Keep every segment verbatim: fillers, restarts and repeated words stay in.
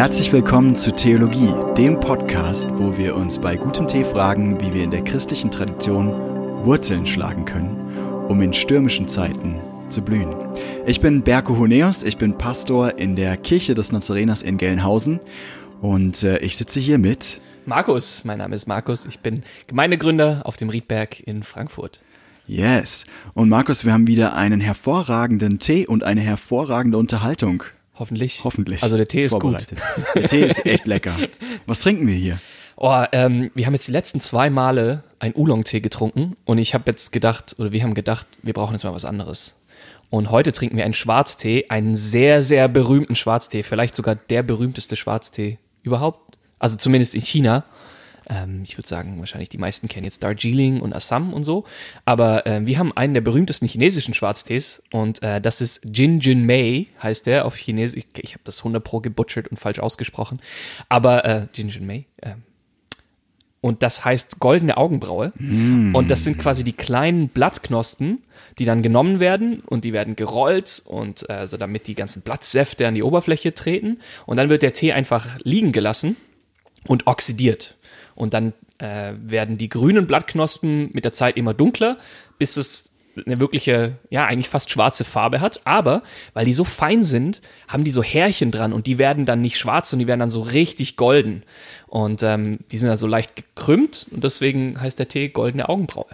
Herzlich willkommen zu Theologie, dem Podcast, wo wir uns bei gutem Tee fragen, wie wir in der christlichen Tradition Wurzeln schlagen können, um in stürmischen Zeiten zu blühen. Ich bin Berko Huneos, ich bin Pastor in der Kirche des Nazareners in Gelnhausen und äh, ich sitze hier mit Markus. Mein Name ist Markus, ich bin Gemeindegründer auf dem Riedberg in Frankfurt. Yes. Und Markus, wir haben wieder einen hervorragenden Tee und eine hervorragende Unterhaltung. Hoffentlich. Hoffentlich. Also der Tee ist gut. Der Tee ist echt lecker. Was trinken wir hier? Oh, ähm, wir haben jetzt die letzten zwei Male einen Oolong-Tee getrunken und ich habe jetzt gedacht, oder wir haben gedacht, wir brauchen jetzt mal was anderes. Und heute trinken wir einen Schwarztee, einen sehr, sehr berühmten Schwarztee, vielleicht sogar der berühmteste Schwarztee überhaupt. Also zumindest in China. Ich würde sagen, wahrscheinlich die meisten kennen jetzt Darjeeling und Assam und so. Aber äh, wir haben einen der berühmtesten chinesischen Schwarztees und äh, das ist Jin Jin Mei, heißt der auf Chinesisch. Ich, ich habe das hundert Pro gebutschert und falsch ausgesprochen. Aber äh, Jin Jin Mei. Äh, und das heißt goldene Augenbraue. Mm. Und das sind quasi die kleinen Blattknospen, die dann genommen werden und die werden gerollt und äh, also damit die ganzen Blattsäfte an die Oberfläche treten. Und dann wird der Tee einfach liegen gelassen und oxidiert. Und dann äh, werden die grünen Blattknospen mit der Zeit immer dunkler, bis es eine wirkliche, ja, eigentlich fast schwarze Farbe hat. Aber weil die so fein sind, haben die so Härchen dran und die werden dann nicht schwarz, sondern die werden dann so richtig golden. Und ähm, die sind dann so leicht gekrümmt und deswegen heißt der Tee goldene Augenbraue.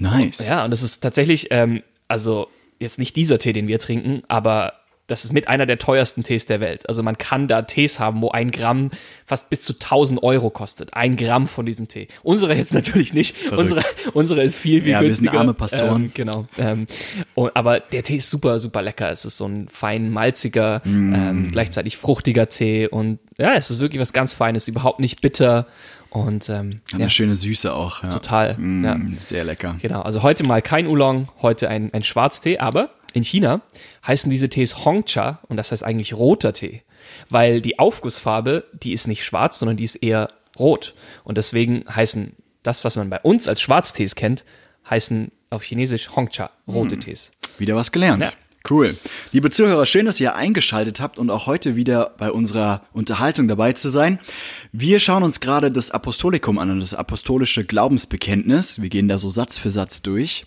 Nice. Und, ja, und das ist tatsächlich, ähm, also jetzt nicht dieser Tee, den wir trinken, aber das ist mit einer der teuersten Tees der Welt. Also man kann da Tees haben, wo ein Gramm fast bis zu tausend Euro kostet. Ein Gramm von diesem Tee. Unsere jetzt natürlich nicht. Unsere, unsere ist viel, viel ja, günstiger. Ja, wir sind arme Pastoren. Ähm, genau. Ähm, und, aber der Tee ist super, super lecker. Es ist so ein fein malziger, mm. ähm, gleichzeitig fruchtiger Tee. Und ja, es ist wirklich was ganz Feines. Überhaupt nicht bitter. Und ähm, eine ja, schöne Süße auch. Ja. Total. Mm, ja. Sehr lecker. Genau. Also heute mal kein Oolong, heute ein, ein Schwarztee, aber in China heißen diese Tees Hongcha und das heißt eigentlich roter Tee, weil die Aufgussfarbe, die ist nicht schwarz, sondern die ist eher rot. Und deswegen heißen das, was man bei uns als Schwarztees kennt, heißen auf Chinesisch Hongcha, rote hm. Tees. Wieder was gelernt. Ja. Cool. Liebe Zuhörer, schön, dass ihr eingeschaltet habt und auch heute wieder bei unserer Unterhaltung dabei zu sein. Wir schauen uns gerade das Apostolicum an, das apostolische Glaubensbekenntnis. Wir gehen da so Satz für Satz durch.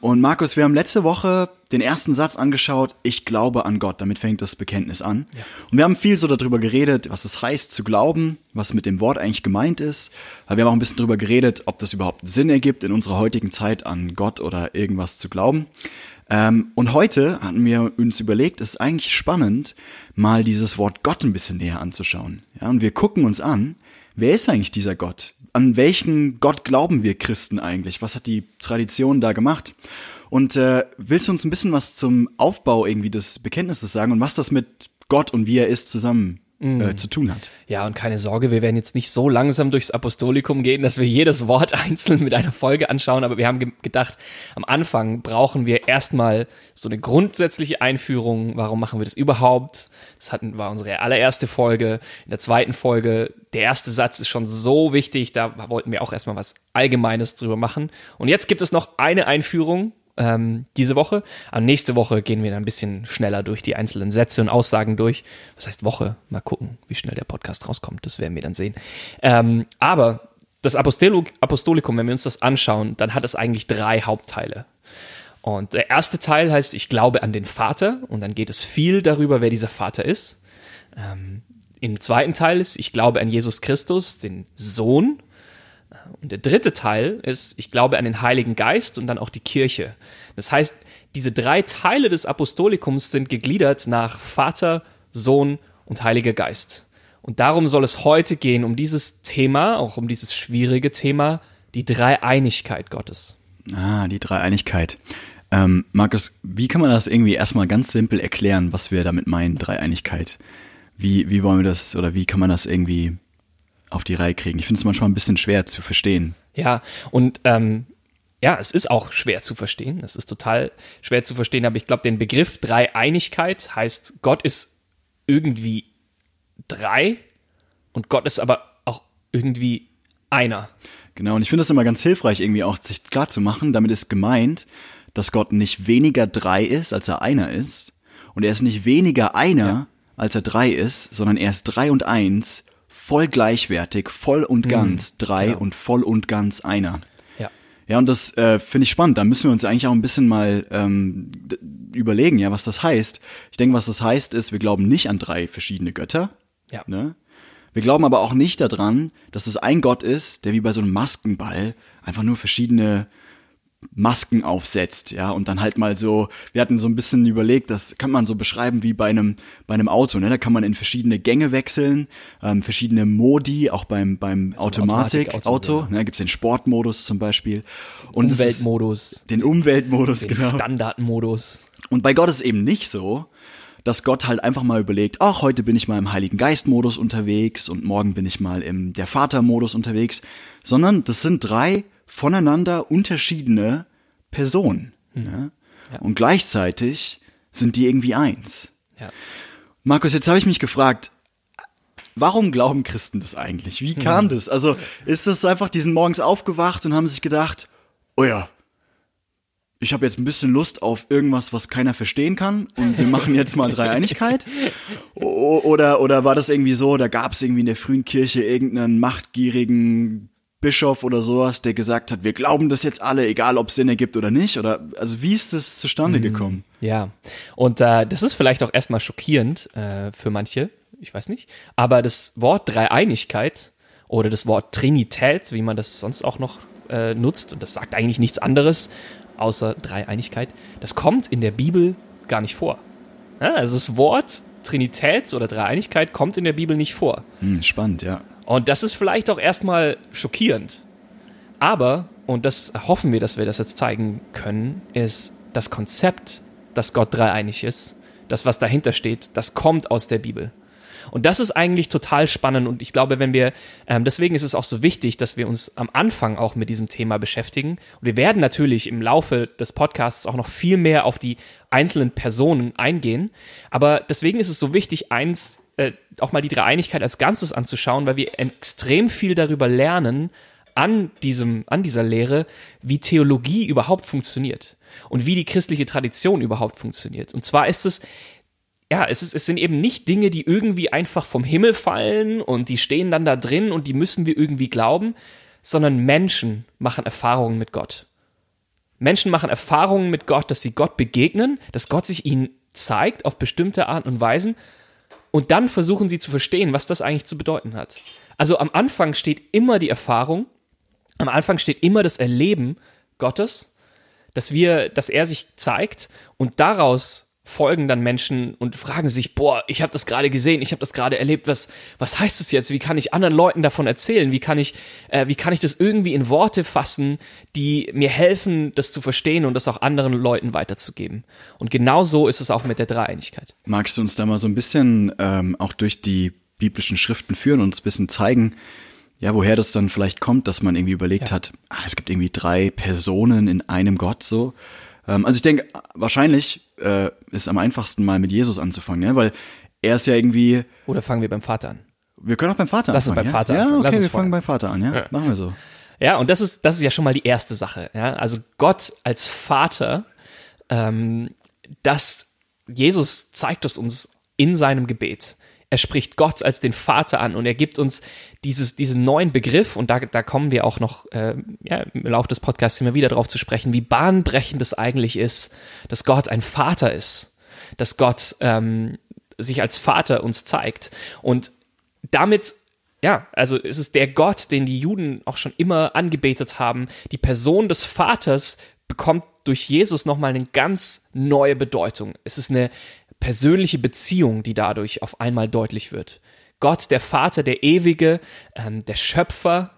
Und Markus, wir haben letzte Woche den ersten Satz angeschaut, ich glaube an Gott, damit fängt das Bekenntnis an. Ja. Und wir haben viel so darüber geredet, was es heißt zu glauben, was mit dem Wort eigentlich gemeint ist. Wir haben auch ein bisschen darüber geredet, ob das überhaupt Sinn ergibt, in unserer heutigen Zeit an Gott oder irgendwas zu glauben. Und heute hatten wir uns überlegt, es ist eigentlich spannend, mal dieses Wort Gott ein bisschen näher anzuschauen. Ja, und wir gucken uns an, wer ist eigentlich dieser Gott? An welchen Gott glauben wir Christen eigentlich? Was hat die Tradition da gemacht? Und äh, willst du uns ein bisschen was zum Aufbau irgendwie des Bekenntnisses sagen und was das mit Gott und wie er ist zusammen äh, zu tun hat? Ja, und keine Sorge, wir werden jetzt nicht so langsam durchs Apostolicum gehen, dass wir jedes Wort einzeln mit einer Folge anschauen, aber wir haben ge- gedacht, am Anfang brauchen wir erstmal so eine grundsätzliche Einführung. Warum machen wir das überhaupt? Das hatten, war unsere allererste Folge. In der zweiten Folge, der erste Satz ist schon so wichtig, da wollten wir auch erstmal was Allgemeines drüber machen. Und jetzt gibt es noch eine Einführung ähm, diese Woche. Am nächste Woche gehen wir dann ein bisschen schneller durch die einzelnen Sätze und Aussagen durch. Was heißt Woche? Mal gucken, wie schnell der Podcast rauskommt. Das werden wir dann sehen. Ähm, aber das Apostol- Apostolikum, wenn wir uns das anschauen, dann hat es eigentlich drei Hauptteile. Und der erste Teil heißt, ich glaube an den Vater. Und dann geht es viel darüber, wer dieser Vater ist. Ähm, Im zweiten Teil ist, ich glaube an Jesus Christus, den Sohn. Und der dritte Teil ist, ich glaube an den Heiligen Geist und dann auch die Kirche. Das heißt, diese drei Teile des Apostolikums sind gegliedert nach Vater, Sohn und Heiliger Geist. Und darum soll es heute gehen, um dieses Thema, auch um dieses schwierige Thema, die Dreieinigkeit Gottes. Ah, die Dreieinigkeit. Ähm, Markus, wie kann man das irgendwie erstmal ganz simpel erklären, was wir damit meinen, Dreieinigkeit? Wie, wie wollen wir das oder wie kann man das irgendwie auf die Reihe kriegen? Ich finde es manchmal ein bisschen schwer zu verstehen. Ja, und ähm, ja, es ist auch schwer zu verstehen. Es ist total schwer zu verstehen, aber ich glaube, den Begriff Dreieinigkeit heißt, Gott ist irgendwie drei und Gott ist aber auch irgendwie einer. Genau, und ich finde das immer ganz hilfreich, irgendwie auch sich klar zu machen. Damit ist gemeint, dass Gott nicht weniger drei ist, als er einer ist. Und er ist nicht weniger einer, ja, als er drei ist, sondern er ist drei und eins, voll gleichwertig, voll und ganz, mhm, drei genau. und voll und ganz einer. Ja, ja, und das äh, finde ich spannend. Da müssen wir uns eigentlich auch ein bisschen mal ähm, d- überlegen, ja, was das heißt. Ich denke, was das heißt, ist, wir glauben nicht an drei verschiedene Götter. Ja. Ne? Wir glauben aber auch nicht daran, dass es ein Gott ist, der wie bei so einem Maskenball einfach nur verschiedene Masken aufsetzt, ja, und dann halt mal so, wir hatten so ein bisschen überlegt, das kann man so beschreiben wie bei einem, bei einem Auto, ne? Da kann man in verschiedene Gänge wechseln, ähm, verschiedene Modi, auch beim, beim also Automatikauto, Automatik- Auto, ja. ne? Gibt's den Sportmodus zum Beispiel. Und den Umweltmodus. Den Umweltmodus, den genau. Den Standardmodus. Und bei Gott ist eben nicht so, dass Gott halt einfach mal überlegt, ach, heute bin ich mal im Heiligen Geist-Modus unterwegs und morgen bin ich mal im der Vater-Modus unterwegs, sondern das sind drei voneinander unterschiedene Personen. Hm. Ne? Ja. Und gleichzeitig sind die irgendwie eins. Ja. Markus, jetzt habe ich mich gefragt, warum glauben Christen das eigentlich? Wie kam hm. das? Also ist das einfach, die sind morgens aufgewacht und haben sich gedacht, oh ja, ich habe jetzt ein bisschen Lust auf irgendwas, was keiner verstehen kann und wir machen jetzt mal Dreieinigkeit? Oder, oder war das irgendwie so, da gab es irgendwie in der frühen Kirche irgendeinen machtgierigen Bischof oder sowas, der gesagt hat, wir glauben das jetzt alle, egal ob es Sinn ergibt oder nicht? Oder, also wie ist das zustande gekommen? Ja, und äh, das ist vielleicht auch erstmal schockierend äh, für manche, ich weiß nicht, aber das Wort Dreieinigkeit oder das Wort Trinität, wie man das sonst auch noch äh, nutzt, und das sagt eigentlich nichts anderes, außer Dreieinigkeit, das kommt in der Bibel gar nicht vor. Ja, also das Wort Trinität oder Dreieinigkeit kommt in der Bibel nicht vor. Hm, spannend, ja. Und das ist vielleicht auch erstmal schockierend. Aber, und das hoffen wir, dass wir das jetzt zeigen können, ist das Konzept, dass Gott dreieinig ist, das, was dahinter steht, das kommt aus der Bibel. Und das ist eigentlich total spannend und ich glaube, wenn wir, ähm, deswegen ist es auch so wichtig, dass wir uns am Anfang auch mit diesem Thema beschäftigen. Und wir werden natürlich im Laufe des Podcasts auch noch viel mehr auf die einzelnen Personen eingehen. Aber deswegen ist es so wichtig, eins, äh, auch mal die Dreieinigkeit als Ganzes anzuschauen, weil wir extrem viel darüber lernen, an diesem, an dieser Lehre, wie Theologie überhaupt funktioniert und wie die christliche Tradition überhaupt funktioniert. Und zwar ist es, Ja, es, ist, es sind eben nicht Dinge, die irgendwie einfach vom Himmel fallen und die stehen dann da drin und die müssen wir irgendwie glauben, sondern Menschen machen Erfahrungen mit Gott. Menschen machen Erfahrungen mit Gott, dass sie Gott begegnen, dass Gott sich ihnen zeigt auf bestimmte Art und Weisen und dann versuchen sie zu verstehen, was das eigentlich zu bedeuten hat. Also am Anfang steht immer die Erfahrung, am Anfang steht immer das Erleben Gottes, dass wir, dass er sich zeigt und daraus folgen dann Menschen und fragen sich, boah, ich habe das gerade gesehen, ich habe das gerade erlebt, was, was heißt das jetzt? Wie kann ich anderen Leuten davon erzählen? Wie kann ich, äh, wie kann ich das irgendwie in Worte fassen, die mir helfen, das zu verstehen und das auch anderen Leuten weiterzugeben? Und genau so ist es auch mit der Dreieinigkeit. Magst du uns da mal so ein bisschen ähm, auch durch die biblischen Schriften führen und uns ein bisschen zeigen, ja, woher das dann vielleicht kommt, dass man irgendwie überlegt ja. hat, ah, es gibt irgendwie drei Personen in einem Gott so. Also ich denke, wahrscheinlich äh, ist am einfachsten mal mit Jesus anzufangen, ja? Weil er ist ja irgendwie... Oder fangen wir beim Vater an? Wir können auch beim Vater Lass anfangen. Lass uns beim Vater ja? anfangen. Ja, okay, wir fangen beim Vater an, ja? ja. Machen wir so. Ja, und das ist, das ist ja schon mal die erste Sache. Ja? Also Gott als Vater, ähm, das Jesus zeigt es uns in seinem Gebet. Er spricht Gott als den Vater an und er gibt uns dieses, diesen neuen Begriff und da, da kommen wir auch noch äh, ja, im Laufe des Podcasts immer wieder drauf zu sprechen, wie bahnbrechend es eigentlich ist, dass Gott ein Vater ist, dass Gott ähm, sich als Vater uns zeigt und damit, ja, also es ist der Gott, den die Juden auch schon immer angebetet haben, die Person des Vaters bekommt durch Jesus nochmal eine ganz neue Bedeutung. Es ist eine persönliche Beziehung, die dadurch auf einmal deutlich wird. Gott, der Vater, der Ewige, ähm, der Schöpfer,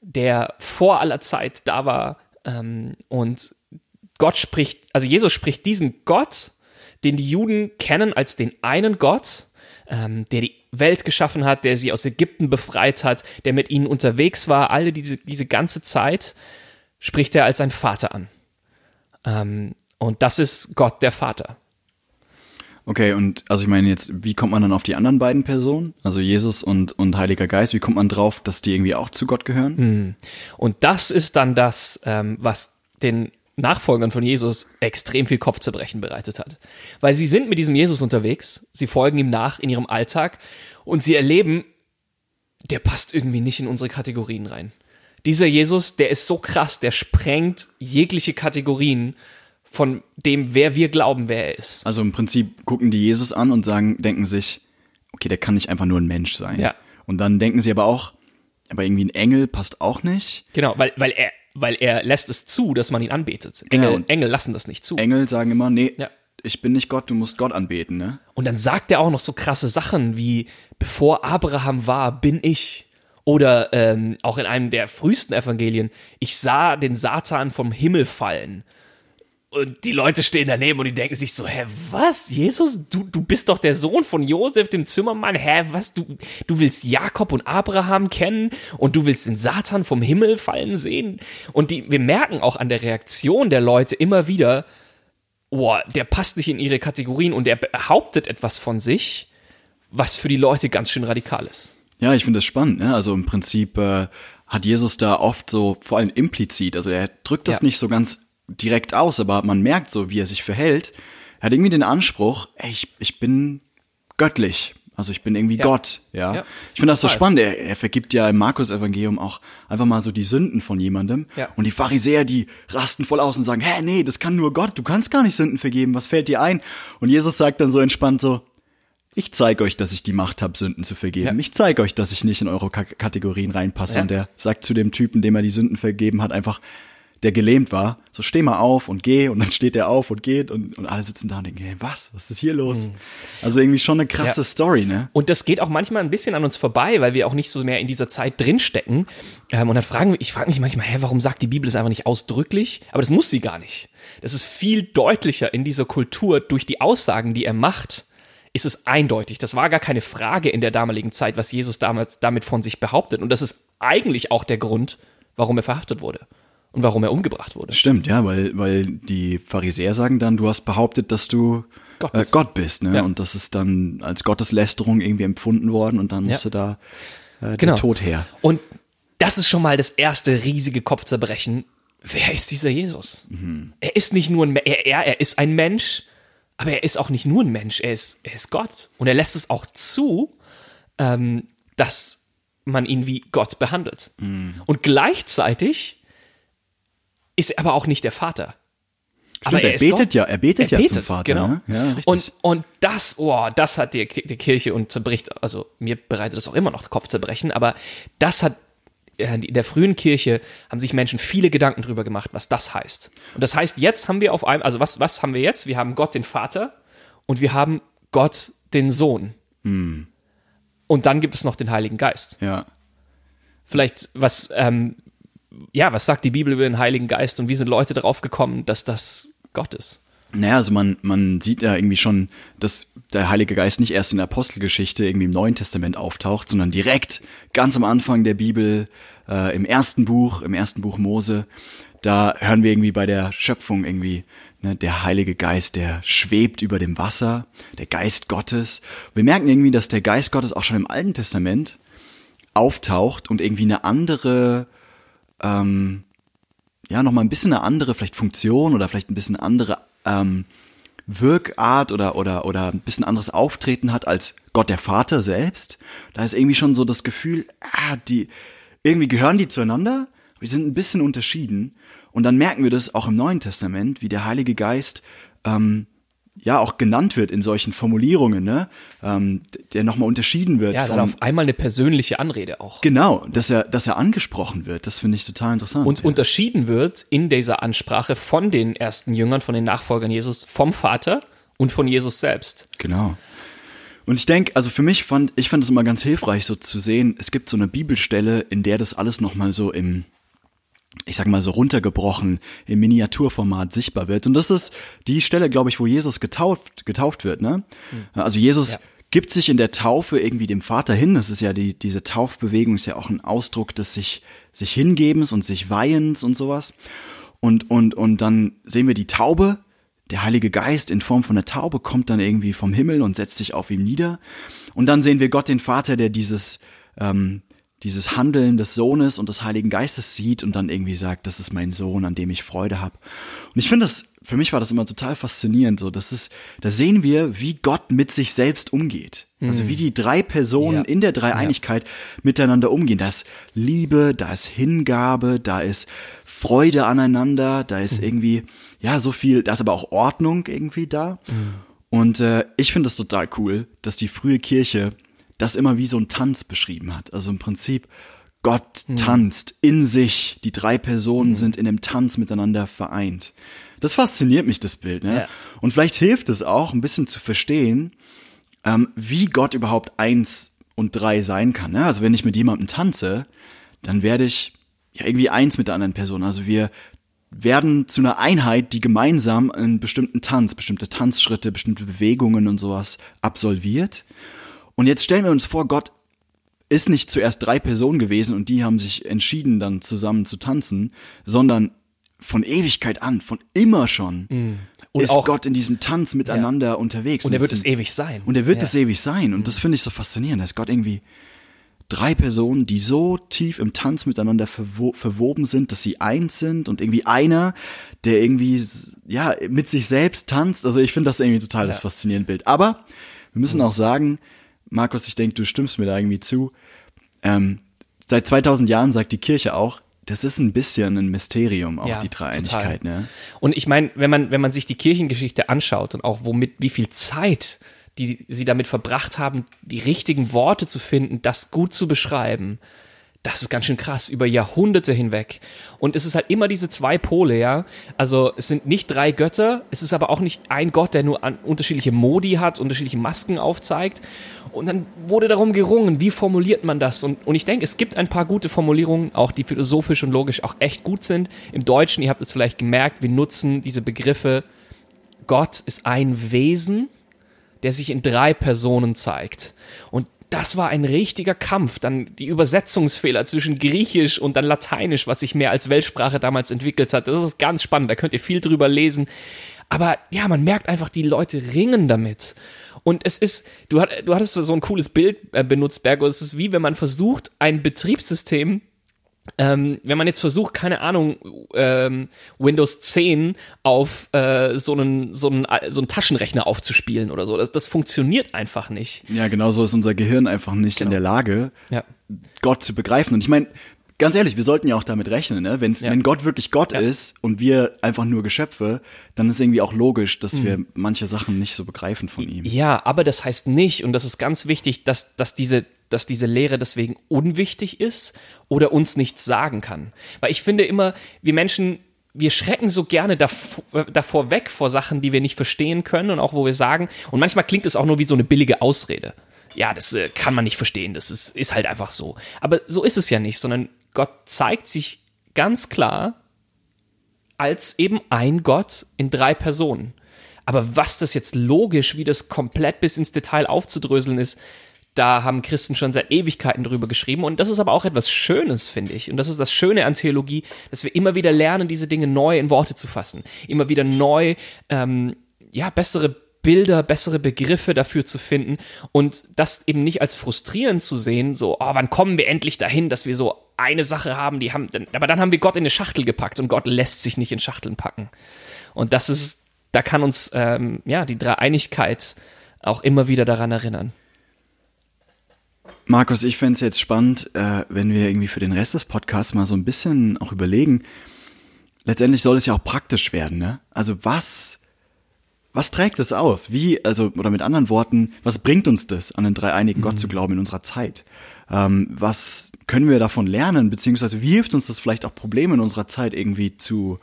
der vor aller Zeit da war. Ähm, und Gott spricht, also Jesus spricht diesen Gott, den die Juden kennen als den einen Gott, ähm, der die Welt geschaffen hat, der sie aus Ägypten befreit hat, der mit ihnen unterwegs war, alle diese, diese ganze Zeit, spricht er als sein Vater an. Ähm, und das ist Gott, der Vater. Okay, und also ich meine jetzt, wie kommt man dann auf die anderen beiden Personen, also Jesus und, und Heiliger Geist, wie kommt man drauf, dass die irgendwie auch zu Gott gehören? Und das ist dann das, ähm, was den Nachfolgern von Jesus extrem viel Kopfzerbrechen bereitet hat. Weil sie sind mit diesem Jesus unterwegs, sie folgen ihm nach in ihrem Alltag und sie erleben, der passt irgendwie nicht in unsere Kategorien rein. Dieser Jesus, der ist so krass, der sprengt jegliche Kategorien von dem, wer wir glauben, wer er ist. Also im Prinzip gucken die Jesus an und sagen, denken sich, okay, der kann nicht einfach nur ein Mensch sein. Ja. Und dann denken sie aber auch, aber irgendwie ein Engel passt auch nicht. Genau, weil, weil er weil er lässt es zu, dass man ihn anbetet. Engel, ja, Engel lassen das nicht zu. Engel sagen immer, nee, ja. Ich bin nicht Gott, du musst Gott anbeten, ne? Und dann sagt er auch noch so krasse Sachen wie, bevor Abraham war, bin ich. Oder ähm, auch in einem der frühesten Evangelien, ich sah den Satan vom Himmel fallen. Und die Leute stehen daneben und die denken sich so, hä, was? Jesus, du, du bist doch der Sohn von Josef, dem Zimmermann, hä, was? Du, du willst Jakob und Abraham kennen und du willst den Satan vom Himmel fallen sehen? Und die, wir merken auch an der Reaktion der Leute immer wieder, boah, der passt nicht in ihre Kategorien und der behauptet etwas von sich, was für die Leute ganz schön radikal ist. Ja, ich finde das spannend, ne? Also im Prinzip äh, hat Jesus da oft so, vor allem implizit, also er drückt das ja. nicht so ganz direkt aus, aber man merkt so, wie er sich verhält. Er hat irgendwie den Anspruch, ey, ich, ich bin göttlich. Also ich bin irgendwie ja. Gott. Ja, ja. Ich finde das so spannend. Er, er vergibt ja im Markus-Evangelium auch einfach mal so die Sünden von jemandem. Ja. Und die Pharisäer, die rasten voll aus und sagen, hä, nee, das kann nur Gott. Du kannst gar nicht Sünden vergeben. Was fällt dir ein? Und Jesus sagt dann so entspannt so, ich zeige euch, dass ich die Macht habe, Sünden zu vergeben. Ja. Ich zeige euch, dass ich nicht in eure K- Kategorien reinpasse. Ja. Und er sagt zu dem Typen, dem er die Sünden vergeben hat, einfach, der gelähmt war, so steh mal auf und geh, und dann steht er auf und geht und, und alle sitzen da und denken, hey, was, was ist hier los? Mhm. Also irgendwie schon eine krasse ja. Story, ne? Und das geht auch manchmal ein bisschen an uns vorbei, weil wir auch nicht so mehr in dieser Zeit drinstecken. Ähm, und dann fragen wir, ich frage mich manchmal, hä, warum sagt die Bibel das einfach nicht ausdrücklich? Aber das muss sie gar nicht. Das ist viel deutlicher in dieser Kultur durch die Aussagen, die er macht, ist es eindeutig. Das war gar keine Frage in der damaligen Zeit, was Jesus damals damit von sich behauptet. Und das ist eigentlich auch der Grund, warum er verhaftet wurde. Und warum er umgebracht wurde. Stimmt, ja, weil, weil die Pharisäer sagen dann, du hast behauptet, dass du Gott bist. Äh, Gott bist, ne? Ja. Und das ist dann als Gotteslästerung irgendwie empfunden worden und dann musste ja. da äh, genau. der Tod her. Und das ist schon mal das erste riesige Kopfzerbrechen. Wer ist dieser Jesus? Mhm. Er ist nicht nur ein er, er, er ist ein Mensch, aber er ist auch nicht nur ein Mensch, er ist, er ist Gott. Und er lässt es auch zu, ähm, dass man ihn wie Gott behandelt. Mhm. Und gleichzeitig ist aber auch nicht der Vater. Stimmt, aber er, er betet Gott. ja, er betet er ja betet, zum Vater. Genau. Ne? Ja, richtig. Und, und das, oh, das hat die, die Kirche und zerbricht, also mir bereitet das auch immer noch Kopfzerbrechen, aber das hat, in der frühen Kirche haben sich Menschen viele Gedanken drüber gemacht, was das heißt. Und das heißt, jetzt haben wir auf einem, also was, was haben wir jetzt? Wir haben Gott den Vater und wir haben Gott den Sohn. Hm. Und dann gibt es noch den Heiligen Geist. Ja. Vielleicht, was, ähm, ja, was sagt die Bibel über den Heiligen Geist und wie sind Leute darauf gekommen, dass das Gott ist? Naja, also man, man sieht ja irgendwie schon, dass der Heilige Geist nicht erst in der Apostelgeschichte irgendwie im Neuen Testament auftaucht, sondern direkt ganz am Anfang der Bibel, äh, im ersten Buch, im ersten Buch Mose, da hören wir irgendwie bei der Schöpfung irgendwie, ne, der Heilige Geist, der schwebt über dem Wasser, der Geist Gottes. Wir merken irgendwie, dass der Geist Gottes auch schon im Alten Testament auftaucht und irgendwie eine andere Ähm, ja, nochmal ein bisschen eine andere vielleicht Funktion oder vielleicht ein bisschen andere ähm, Wirkart oder, oder, oder ein bisschen anderes Auftreten hat als Gott der Vater selbst. Da ist irgendwie schon so das Gefühl, ah, die, irgendwie gehören die zueinander, aber die sind ein bisschen unterschieden. Und dann merken wir das auch im Neuen Testament, wie der Heilige Geist ähm, ja auch genannt wird in solchen Formulierungen, ne, ähm, der nochmal unterschieden wird. Ja, dann auf einmal eine persönliche Anrede auch. Genau, dass er, dass er angesprochen wird, das finde ich total interessant. Und ja. unterschieden wird in dieser Ansprache von den ersten Jüngern, von den Nachfolgern Jesus, vom Vater und von Jesus selbst. Genau. Und ich denke, also für mich fand, ich fand es immer ganz hilfreich so zu sehen, es gibt so eine Bibelstelle, in der das alles nochmal so im, ich sag mal so runtergebrochen, im Miniaturformat sichtbar wird. Und das ist die Stelle, glaube ich, wo Jesus getauft, getauft wird, ne? Mhm. Also Jesus ja. gibt sich in der Taufe irgendwie dem Vater hin. Das ist ja die, diese Taufbewegung ist ja auch ein Ausdruck des sich, sich Hingebens und sich Weihens und sowas. Und, und, und dann sehen wir die Taube. Der Heilige Geist in Form von einer Taube kommt dann irgendwie vom Himmel und setzt sich auf ihm nieder. Und dann sehen wir Gott, den Vater, der dieses, ähm, dieses Handeln des Sohnes und des Heiligen Geistes sieht und dann irgendwie sagt, das ist mein Sohn, an dem ich Freude habe. Und ich finde das, für mich war das immer total faszinierend, so, das ist, da sehen wir, wie Gott mit sich selbst umgeht. Also wie die drei Personen ja. in der Dreieinigkeit ja. miteinander umgehen. Da ist Liebe, da ist Hingabe, da ist Freude aneinander, da ist mhm. irgendwie, ja, so viel, da ist aber auch Ordnung irgendwie da. Mhm. Und äh, ich finde das total cool, dass die frühe Kirche das immer wie so ein Tanz beschrieben hat. Also im Prinzip, Gott mhm. tanzt in sich. Die drei Personen mhm. sind in einem Tanz miteinander vereint. Das fasziniert mich, das Bild, ne? Ja. Und vielleicht hilft es auch, ein bisschen zu verstehen, ähm, wie Gott überhaupt eins und drei sein kann, ne? Also wenn ich mit jemandem tanze, dann werde ich ja irgendwie eins mit der anderen Person. Also wir werden zu einer Einheit, die gemeinsam einen bestimmten Tanz, bestimmte Tanzschritte, bestimmte Bewegungen und sowas absolviert. Und jetzt stellen wir uns vor, Gott ist nicht zuerst drei Personen gewesen und die haben sich entschieden, dann zusammen zu tanzen, sondern von Ewigkeit an, von immer schon, mhm. und ist auch Gott in diesem Tanz miteinander ja. unterwegs. Und er wird es ewig sein. Und er wird es ja. ewig sein. Und mhm. das finde ich so faszinierend, dass Gott irgendwie drei Personen, die so tief im Tanz miteinander verwo- verwoben sind, dass sie eins sind und irgendwie einer, der irgendwie ja mit sich selbst tanzt. Also ich finde das irgendwie total ja. das faszinierende Bild. Aber wir müssen mhm. auch sagen, Markus, ich denke, du stimmst mir da irgendwie zu. Ähm, seit zweitausend Jahren sagt die Kirche auch, das ist ein bisschen ein Mysterium, auch ja, die Dreieinigkeit, ne? Und ich meine, wenn man, wenn man sich die Kirchengeschichte anschaut und auch womit, wie viel Zeit die sie damit verbracht haben, die richtigen Worte zu finden, das gut zu beschreiben, das ist ganz schön krass, über Jahrhunderte hinweg. Und es ist halt immer diese zwei Pole, ja. Also es sind nicht drei Götter, es ist aber auch nicht ein Gott, der nur an unterschiedliche Modi hat, unterschiedliche Masken aufzeigt. Und dann wurde darum gerungen, wie formuliert man das? Und, und ich denke, es gibt ein paar gute Formulierungen, auch die philosophisch und logisch auch echt gut sind. Im Deutschen, ihr habt es vielleicht gemerkt, wir nutzen diese Begriffe, Gott ist ein Wesen, der sich in drei Personen zeigt. Und das war ein richtiger Kampf. Dann die Übersetzungsfehler zwischen Griechisch und dann Lateinisch, was sich mehr als Weltsprache damals entwickelt hat. Das ist ganz spannend, da könnt ihr viel drüber lesen. Aber ja, man merkt einfach, die Leute ringen damit. Und es ist, du hattest so ein cooles Bild benutzt, Berko, es ist wie, wenn man versucht, ein Betriebssystem, ähm, wenn man jetzt versucht, keine Ahnung, ähm, Windows zehn auf äh, so einen, so einen, so einen Taschenrechner aufzuspielen oder so. Das, das funktioniert einfach nicht. Ja, genau so ist unser Gehirn einfach nicht genau. in der Lage, ja. Gott zu begreifen. Und ich meine, ganz ehrlich, wir sollten ja auch damit rechnen, ne? Wenn's, ja. wenn Gott wirklich Gott ja. ist und wir einfach nur Geschöpfe, dann ist irgendwie auch logisch, dass mhm. wir manche Sachen nicht so begreifen von ihm. Ja, aber das heißt nicht, und das ist ganz wichtig, dass, dass diese... dass diese Lehre deswegen unwichtig ist oder uns nichts sagen kann. Weil ich finde immer, wir Menschen, wir schrecken so gerne davor, davor weg vor Sachen, die wir nicht verstehen können und auch wo wir sagen, und manchmal klingt es auch nur wie so eine billige Ausrede. Ja, das äh, kann man nicht verstehen, das ist, ist halt einfach so. Aber so ist es ja nicht, sondern Gott zeigt sich ganz klar als eben ein Gott in drei Personen. Aber was das jetzt logisch, wie das komplett bis ins Detail aufzudröseln ist, da haben Christen schon seit Ewigkeiten drüber geschrieben. Und das ist aber auch etwas Schönes, finde ich. Und das ist das Schöne an Theologie, dass wir immer wieder lernen, diese Dinge neu in Worte zu fassen. Immer wieder neu, ähm, ja, bessere Bilder, bessere Begriffe dafür zu finden. Und das eben nicht als frustrierend zu sehen, so, oh, wann kommen wir endlich dahin, dass wir so eine Sache haben, die haben, aber dann haben wir Gott in eine Schachtel gepackt und Gott lässt sich nicht in Schachteln packen. Und das ist, da kann uns, ähm, ja, die Dreieinigkeit auch immer wieder daran erinnern. Markus, ich fände es jetzt spannend, äh, wenn wir irgendwie für den Rest des Podcasts mal so ein bisschen auch überlegen. Letztendlich soll es ja auch praktisch werden, ne? Also was, was trägt es aus? Wie, also, oder mit anderen Worten, was bringt uns das, an den dreieinigen mhm. Gott zu glauben in unserer Zeit? Ähm, was können wir davon lernen? Beziehungsweise wie hilft uns das vielleicht auch, Probleme in unserer Zeit irgendwie zu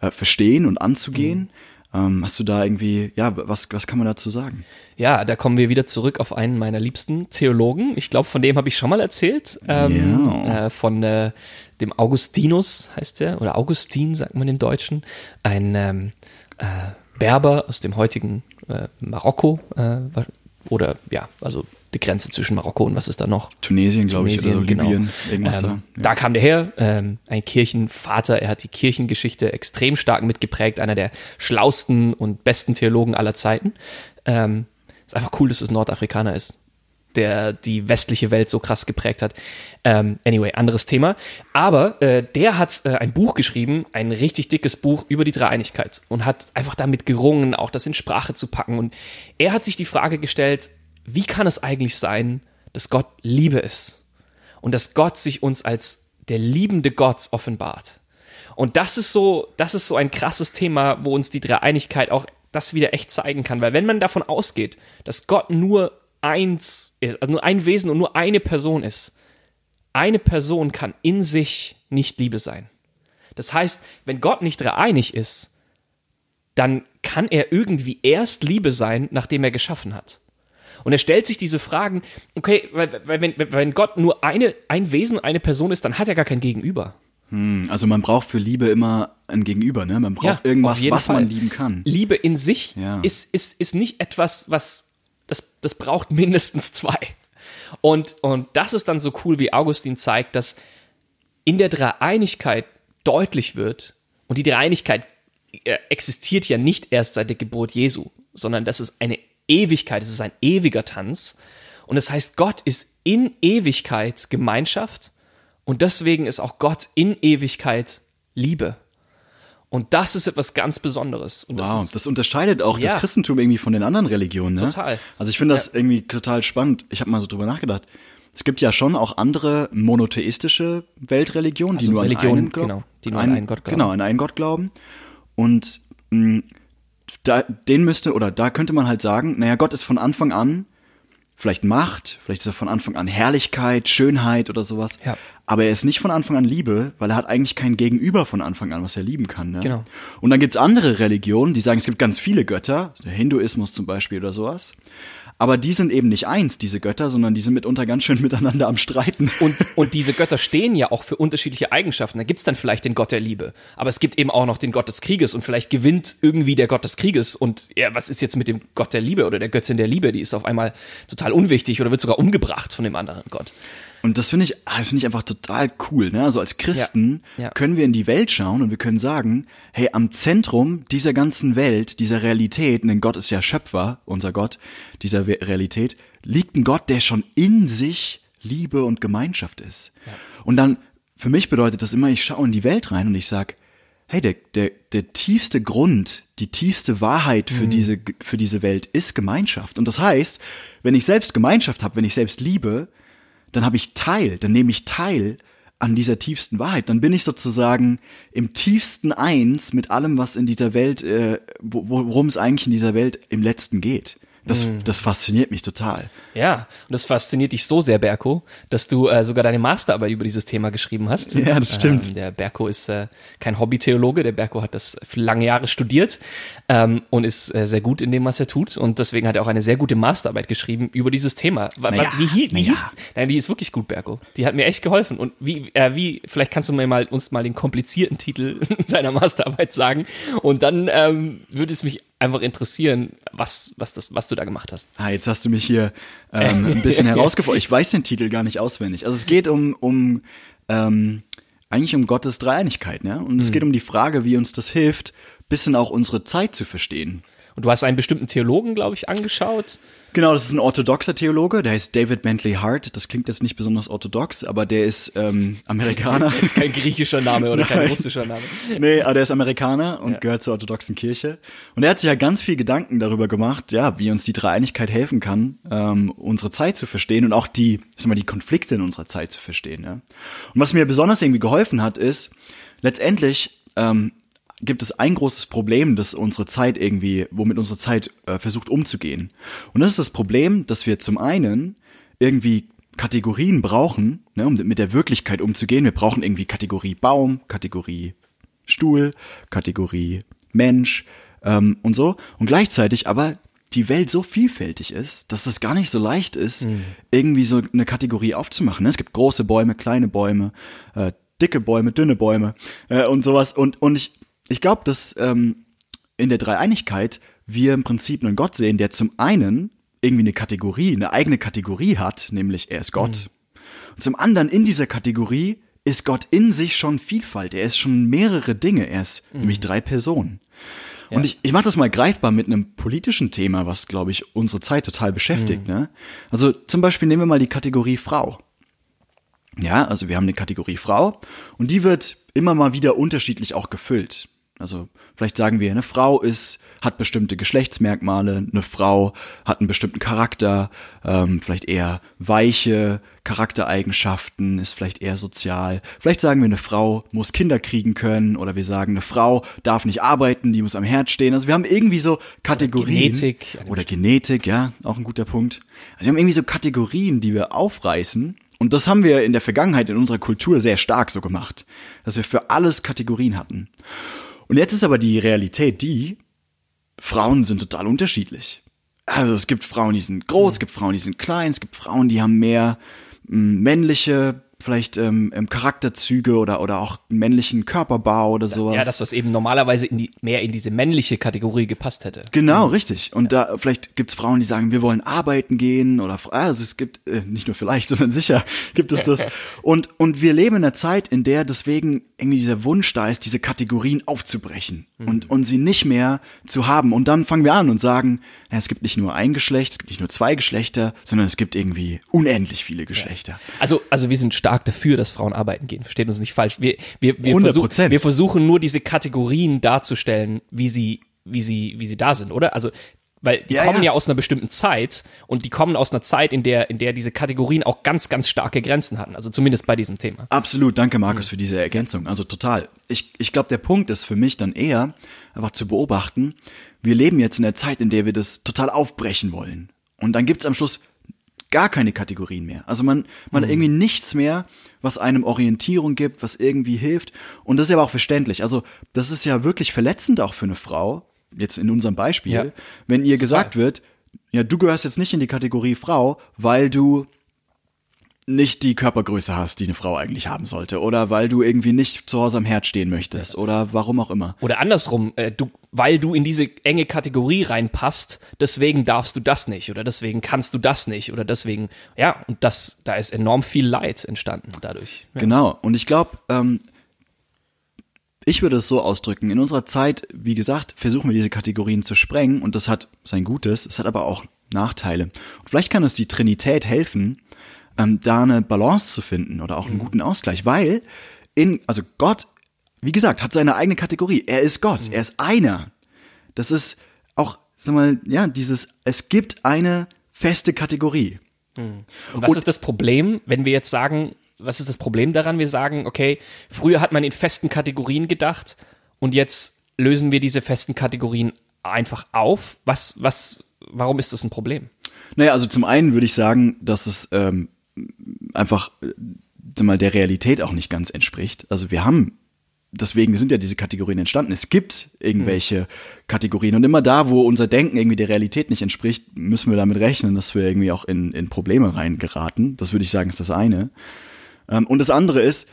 äh, verstehen und anzugehen? Mhm. Ähm, hast du da irgendwie, ja, was, was kann man dazu sagen? Ja, da kommen wir wieder zurück auf einen meiner liebsten Theologen. Ich glaube, von dem habe ich schon mal erzählt. Ähm, ja. äh, von äh, dem Augustinus heißt der, oder Augustin sagt man im Deutschen. Ein ähm, äh, Berber aus dem heutigen äh, Marokko äh, oder ja, also die Grenze zwischen Marokko und was ist da noch? Tunesien, glaube ich, oder also Libyen, genau. irgendwas ähm, da. Ja. Da kam der her, ähm, ein Kirchenvater, er hat die Kirchengeschichte extrem stark mitgeprägt, einer der schlausten und besten Theologen aller Zeiten. Ähm, ist einfach cool, dass es Nordafrikaner ist. der die westliche Welt so krass geprägt hat. Ähm, anyway, anderes Thema. Aber äh, der hat äh, ein Buch geschrieben, ein richtig dickes Buch über die Dreieinigkeit und hat einfach damit gerungen, auch das in Sprache zu packen. Und er hat sich die Frage gestellt, wie kann es eigentlich sein, dass Gott Liebe ist und dass Gott sich uns als der liebende Gott offenbart? Und das ist so, das ist so ein krasses Thema, wo uns die Dreieinigkeit auch das wieder echt zeigen kann. Weil wenn man davon ausgeht, dass Gott nur eins ist, also nur ein Wesen und nur eine Person ist, eine Person kann in sich nicht Liebe sein. Das heißt, wenn Gott nicht dreieinig ist, dann kann er irgendwie erst Liebe sein, nachdem er geschaffen hat. Und er stellt sich diese Fragen, okay, weil, weil, wenn, wenn Gott nur eine, ein Wesen, eine Person ist, dann hat er gar kein Gegenüber. Hm, also man braucht für Liebe immer ein Gegenüber, ne? Man braucht ja irgendwas, was Fall. man lieben kann. Liebe in sich ja. ist, ist, ist nicht etwas, was, das, das braucht mindestens zwei. Und, und das ist dann so cool, wie Augustin zeigt, dass in der Dreieinigkeit deutlich wird, und die Dreieinigkeit existiert ja nicht erst seit der Geburt Jesu, sondern das ist eine Ewigkeit, es ist ein ewiger Tanz. Und das heißt, Gott ist in Ewigkeit Gemeinschaft und deswegen ist auch Gott in Ewigkeit Liebe. Und das ist etwas ganz Besonderes. Und das wow, ist, das unterscheidet auch ja. das Christentum irgendwie von den anderen Religionen. Ne? Total. Also ich finde das ja. irgendwie total spannend. Ich habe mal so drüber nachgedacht. Es gibt ja schon auch andere monotheistische Weltreligionen, also die nur Religion, an einen glauben. Genau, die nur an einen Gott glauben. Genau, an einen Gott glauben. Und mh, Da, den müsste, oder da könnte man halt sagen, naja, Gott ist von Anfang an vielleicht Macht, vielleicht ist er von Anfang an Herrlichkeit, Schönheit oder sowas, ja. aber er ist nicht von Anfang an Liebe, weil er hat eigentlich kein Gegenüber von Anfang an, was er lieben kann. Ne? Genau. Und dann gibt's andere Religionen, die sagen, es gibt ganz viele Götter, der Hinduismus zum Beispiel oder sowas, aber die sind eben nicht eins, diese Götter, sondern die sind mitunter ganz schön miteinander am Streiten. Und, und diese Götter stehen ja auch für unterschiedliche Eigenschaften. Da gibt's dann vielleicht den Gott der Liebe, aber es gibt eben auch noch den Gott des Krieges und vielleicht gewinnt irgendwie der Gott des Krieges und ja, was ist jetzt mit dem Gott der Liebe oder der Göttin der Liebe? Die ist auf einmal total unwichtig oder wird sogar umgebracht von dem anderen Gott. Und das finde ich, das finde ich einfach total cool. Ne? Also als Christen ja, ja. können wir in die Welt schauen und wir können sagen, hey, am Zentrum dieser ganzen Welt, dieser Realität, denn Gott ist ja Schöpfer, unser Gott, dieser Realität, liegt ein Gott, der schon in sich Liebe und Gemeinschaft ist. Ja. Und dann, für mich bedeutet das immer, ich schaue in die Welt rein und ich sage, hey, der, der, der tiefste Grund, die tiefste Wahrheit für, mhm. diese, für diese Welt ist Gemeinschaft. Und das heißt, wenn ich selbst Gemeinschaft habe, wenn ich selbst liebe, dann habe ich Teil, dann nehme ich Teil an dieser tiefsten Wahrheit. Dann bin ich sozusagen im tiefsten Eins mit allem, was in dieser Welt, äh, worum es eigentlich in dieser Welt im Letzten geht. Das, mm. das fasziniert mich total. Ja, und das fasziniert dich so sehr, Berko, dass du äh, sogar deine Masterarbeit über dieses Thema geschrieben hast. Ja, das stimmt. Ähm, der Berko ist äh, kein Hobbytheologe, der Berko hat das lange Jahre studiert ähm, und ist äh, sehr gut in dem, was er tut. Und deswegen hat er auch eine sehr gute Masterarbeit geschrieben über dieses Thema. W- naja, wie wie naja. hieß? Nein, die ist wirklich gut, Berko. Die hat mir echt geholfen. Und wie, äh, wie, vielleicht kannst du mir mal uns mal den komplizierten Titel deiner Masterarbeit sagen. Und dann ähm, würde es mich einfach interessieren, was, was, das, was du da gemacht hast. Ah, jetzt hast du mich hier ähm, ein bisschen herausgefordert. Ich weiß den Titel gar nicht auswendig. Also es geht um, um ähm, eigentlich um Gottes Dreieinigkeit, ne? Und mhm. es geht um die Frage, wie uns das hilft, bisschen auch unsere Zeit zu verstehen. Und du hast einen bestimmten Theologen, glaube ich, angeschaut. Genau, das ist ein orthodoxer Theologe, der heißt David Bentley Hart. Das klingt jetzt nicht besonders orthodox, aber der ist ähm, Amerikaner. Das ist kein griechischer Name oder kein russischer Name. Nee, aber der ist Amerikaner und ja. gehört zur orthodoxen Kirche. Und er hat sich ja ganz viel Gedanken darüber gemacht, ja, wie uns die Dreieinigkeit helfen kann, ähm, unsere Zeit zu verstehen und auch die, ich sag mal, die Konflikte in unserer Zeit zu verstehen. Ja? Und was mir besonders irgendwie geholfen hat, ist letztendlich ähm, gibt es ein großes Problem, das unsere Zeit irgendwie, womit unsere Zeit äh, versucht umzugehen. Und das ist das Problem, dass wir zum einen irgendwie Kategorien brauchen, ne, um mit der Wirklichkeit umzugehen. Wir brauchen irgendwie Kategorie Baum, Kategorie Stuhl, Kategorie Mensch ähm, und so. Und gleichzeitig aber die Welt so vielfältig ist, dass das gar nicht so leicht ist, mhm. irgendwie so eine Kategorie aufzumachen. Ne? Es gibt große Bäume, kleine Bäume, äh, dicke Bäume, dünne Bäume äh, und sowas. Und, und ich Ich glaube, dass ähm, in der Dreieinigkeit wir im Prinzip einen Gott sehen, der zum einen irgendwie eine Kategorie, eine eigene Kategorie hat, nämlich er ist Gott. Mhm. Und zum anderen in dieser Kategorie ist Gott in sich schon Vielfalt. Er ist schon mehrere Dinge. Er ist mhm. nämlich drei Personen. Und ja. ich, ich mache das mal greifbar mit einem politischen Thema, was, glaube ich, unsere Zeit total beschäftigt. Mhm. Ne? Also zum Beispiel nehmen wir mal die Kategorie Frau. Ja, also wir haben eine Kategorie Frau und die wird immer mal wieder unterschiedlich auch gefüllt. Also vielleicht sagen wir, eine Frau ist, hat bestimmte Geschlechtsmerkmale, eine Frau hat einen bestimmten Charakter, ähm, vielleicht eher weiche Charaktereigenschaften, ist vielleicht eher sozial. Vielleicht sagen wir, eine Frau muss Kinder kriegen können oder wir sagen, eine Frau darf nicht arbeiten, die muss am Herd stehen. Also wir haben irgendwie so Kategorien. Oder Genetik. Oder Genetik, ja, auch ein guter Punkt. Also wir haben irgendwie so Kategorien, die wir aufreißen. Und das haben wir in der Vergangenheit in unserer Kultur sehr stark so gemacht, dass wir für alles Kategorien hatten. Und jetzt ist aber die Realität die, Frauen sind total unterschiedlich. Also es gibt Frauen, die sind groß, es gibt Frauen, die sind klein, es gibt Frauen, die haben mehr männliche, vielleicht ähm, Charakterzüge oder, oder auch männlichen Körperbau oder sowas. Ja, dass das eben normalerweise in die, mehr in diese männliche Kategorie gepasst hätte. Genau, mhm. richtig. Und ja. da vielleicht gibt's Frauen, die sagen, wir wollen arbeiten gehen oder, also es gibt, äh, nicht nur vielleicht, sondern sicher gibt es das. und, und wir leben in einer Zeit, in der deswegen irgendwie dieser Wunsch da ist, diese Kategorien aufzubrechen mhm. und, und sie nicht mehr zu haben. Und dann fangen wir an und sagen, na, es gibt nicht nur ein Geschlecht, es gibt nicht nur zwei Geschlechter, sondern es gibt irgendwie unendlich viele Geschlechter. Ja. Also, also wir sind stark dafür, dass Frauen arbeiten gehen. Versteht uns nicht falsch. Wir, wir, wir, versuch, wir versuchen nur diese Kategorien darzustellen, wie sie, wie sie, wie sie da sind, oder? Also, weil die ja, kommen ja. ja aus einer bestimmten Zeit und die kommen aus einer Zeit, in der, in der diese Kategorien auch ganz, ganz starke Grenzen hatten. Also zumindest bei diesem Thema. Absolut. Danke, Markus, mhm. für diese Ergänzung. Also total. Ich, ich glaube, der Punkt ist für mich dann eher, einfach zu beobachten, wir leben jetzt in der Zeit, in der wir das total aufbrechen wollen. Und dann gibt es am Schluss gar keine Kategorien mehr. Also man, man mhm. hat irgendwie nichts mehr, was einem Orientierung gibt, was irgendwie hilft. Und das ist aber auch verständlich. Also das ist ja wirklich verletzend auch für eine Frau, jetzt in unserem Beispiel, ja. wenn ihr Total. gesagt wird, ja, du gehörst jetzt nicht in die Kategorie Frau, weil du nicht die Körpergröße hast, die eine Frau eigentlich haben sollte. Oder weil du irgendwie nicht zu Hause am Herd stehen möchtest. Ja. Oder warum auch immer. Oder andersrum, äh, du, weil du in diese enge Kategorie reinpasst, deswegen darfst du das nicht. Oder deswegen kannst du das nicht. Oder deswegen, ja, und das, da ist enorm viel Leid entstanden dadurch. Ja. Genau. Und ich glaube, ähm, ich würde es so ausdrücken. In unserer Zeit, wie gesagt, versuchen wir diese Kategorien zu sprengen. Und das hat sein Gutes. Es hat aber auch Nachteile. Und vielleicht kann uns die Trinität helfen, da eine Balance zu finden oder auch einen guten Ausgleich, weil in, also Gott, wie gesagt, hat seine eigene Kategorie. Er ist Gott, mhm. er ist einer. Das ist auch, sag mal, ja, dieses, es gibt eine feste Kategorie. Mhm. Und was Und, ist das Problem, wenn wir jetzt sagen, was ist das Problem daran? Wir sagen, okay, früher hat man in festen Kategorien gedacht und jetzt lösen wir diese festen Kategorien einfach auf. Was, was, warum ist das ein Problem? Naja, also zum einen würde ich sagen, dass es, ähm, einfach mal der Realität auch nicht ganz entspricht. Also wir haben, deswegen sind ja diese Kategorien entstanden. Es gibt irgendwelche mhm. Kategorien und immer da, wo unser Denken irgendwie der Realität nicht entspricht, müssen wir damit rechnen, dass wir irgendwie auch in, in Probleme reingeraten. Das würde ich sagen, ist das eine. Und das andere ist,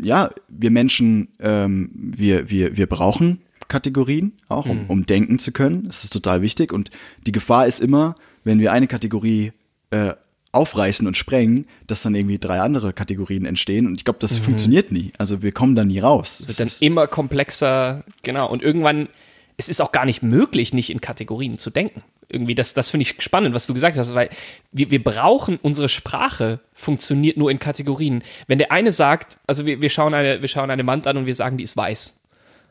ja, wir Menschen, wir, wir, wir brauchen Kategorien auch, um, mhm. um denken zu können. Das ist total wichtig und die Gefahr ist immer, wenn wir eine Kategorie äh, aufreißen und sprengen, dass dann irgendwie drei andere Kategorien entstehen. Und ich glaube, das mhm. funktioniert nie. Also wir kommen da nie raus. Es wird dann immer komplexer, genau. Und irgendwann, es ist auch gar nicht möglich, nicht in Kategorien zu denken. Irgendwie, das, das finde ich spannend, was du gesagt hast, weil wir, wir brauchen, unsere Sprache funktioniert nur in Kategorien. Wenn der eine sagt, also wir, wir schauen eine, wir schauen eine Wand an und wir sagen, die ist weiß.